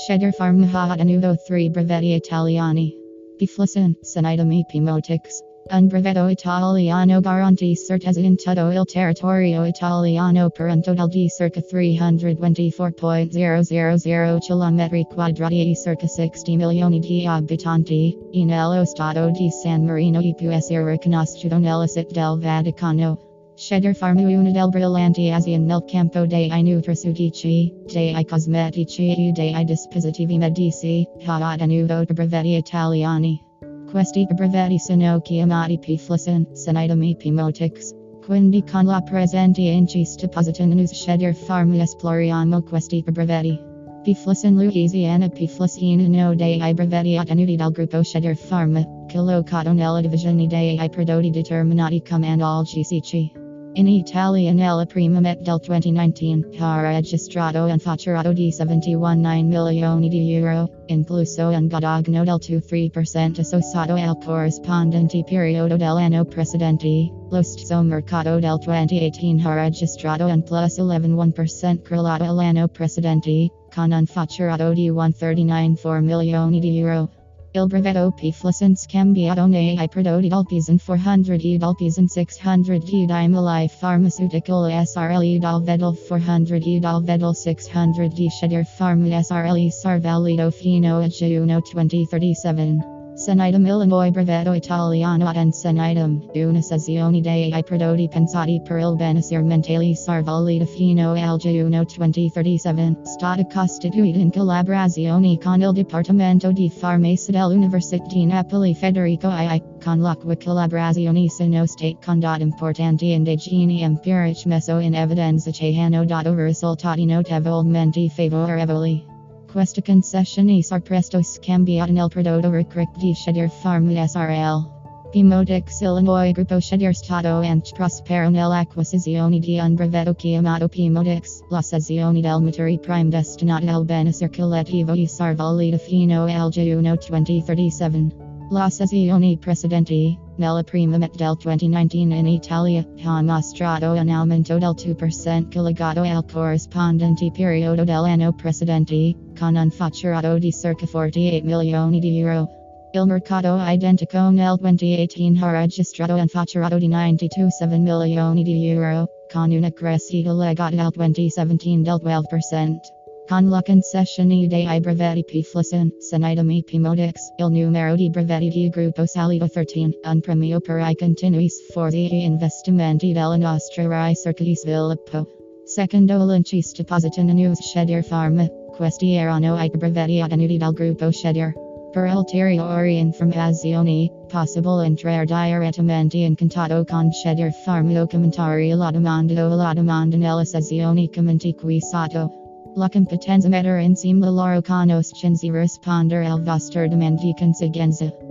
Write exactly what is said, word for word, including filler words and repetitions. Shedir Pharma ha ottenuto tre brevetti italiani. Peaflosin, Senydem e Peamotix. Un brevetto italiano garantì certezza in tutto il territorio italiano per un totale di circa trecentoventiquattromila chilometri quadrati e circa sessanta milioni di abitanti, e nello stato di San Marino e può essere riconosciuto nella Città del Vaticano. Shedir Pharma è una delle brillanti aziende nel campo dei nutraceutici, dei cosmetici e dei dispositivi medici, ha ottenuto tre brevetti italiani. Questi brevetti sono chiamati Peaflosin, Senydem e Peamotix. Quindi con la presente in Città del Vaticano Shedir Pharma esploriamo questi brevetti. Peaflosin Louisiana. Peaflosin è uno dei brevetti ottenuti dal gruppo Shedir Pharma, collocato nella divisione dei prodotti determinati come analgesici. In Italia nella prima metà del duemiladiciannove ha registrato un fatturato di settantuno milioni di euro, incluso un guadagno del due virgola tre per cento associato al corrispondente periodo dell'anno precedente. Lo stesso mercato del duemiladiciotto ha registrato un plus undici per cento correlato all'anno precedente, con un fatturato di centotrentanove virgola quattro milioni di euro. Il brevetto Peaflosin scambiato nei prodotti Dulpisan quattrocento e Dulpisan seicento di Dymali Pharmaceutical S R L, Dal quattrocento e Dal seicento di Shedir Pharma S R L, Sarvalido fino a giugno duemilatrentasette. Senydem Illinois. Brevetto italiano ad Senydem, una sezione dei prodotti pensati per il benessere mentale, Sarvalido fino al giugno duemilatrentasette, stata costituita in collaborazione con il Dipartimento di Farmacia dell'Università di Napoli Federico secondo, con la cui collaborazione sono state condotte importanti indagini empiriche messo in evidenza che hanno dato risultati notevolmente favorevoli. Questa concessione sarà presto scambiata nel prodotto ricreativo di Shedir Pharma S R L. Peamotix Illinois. Gruppo Shedir stato anche prospero nell'acquisizione di un brevetto chiamato Peamotix, la sezione del materie prime destinata al benessere collettivo e sarvalida fino al giugno duemilatrentasette. La sezione precedente, nella prima metà del duemiladiciannove in Italia, ha mostrato un aumento del due per cento collegato al corrispondente periodo dell'anno precedente, con un fatturato di circa quarantotto milioni di euro. Il mercato identico nel duemiladiciotto ha registrato un fatturato di novantasette milioni di euro, con una crescita legata al duemiladiciassette del dodici per cento. Con la concessione dei brevetti Peaflosin, Senydem e Peamotix, il numero di brevetti di gruppo salì a tredici, un premio per i continui sforzi e investimenti della nostra ricerca e sviluppo. Secondo l'Incista Positanonews Shedir Pharma, questi erano i brevetti ottenuti dal gruppo Shedir. Per ulteriori informazioni, possibile entrare direttamente in contatto con Shedir Pharma o commentare la domanda o la domanda nella sezione commenti qui sotto. La competenza mettere insieme la loro conoscenza e rispondere al vostro domanda di conseguenza.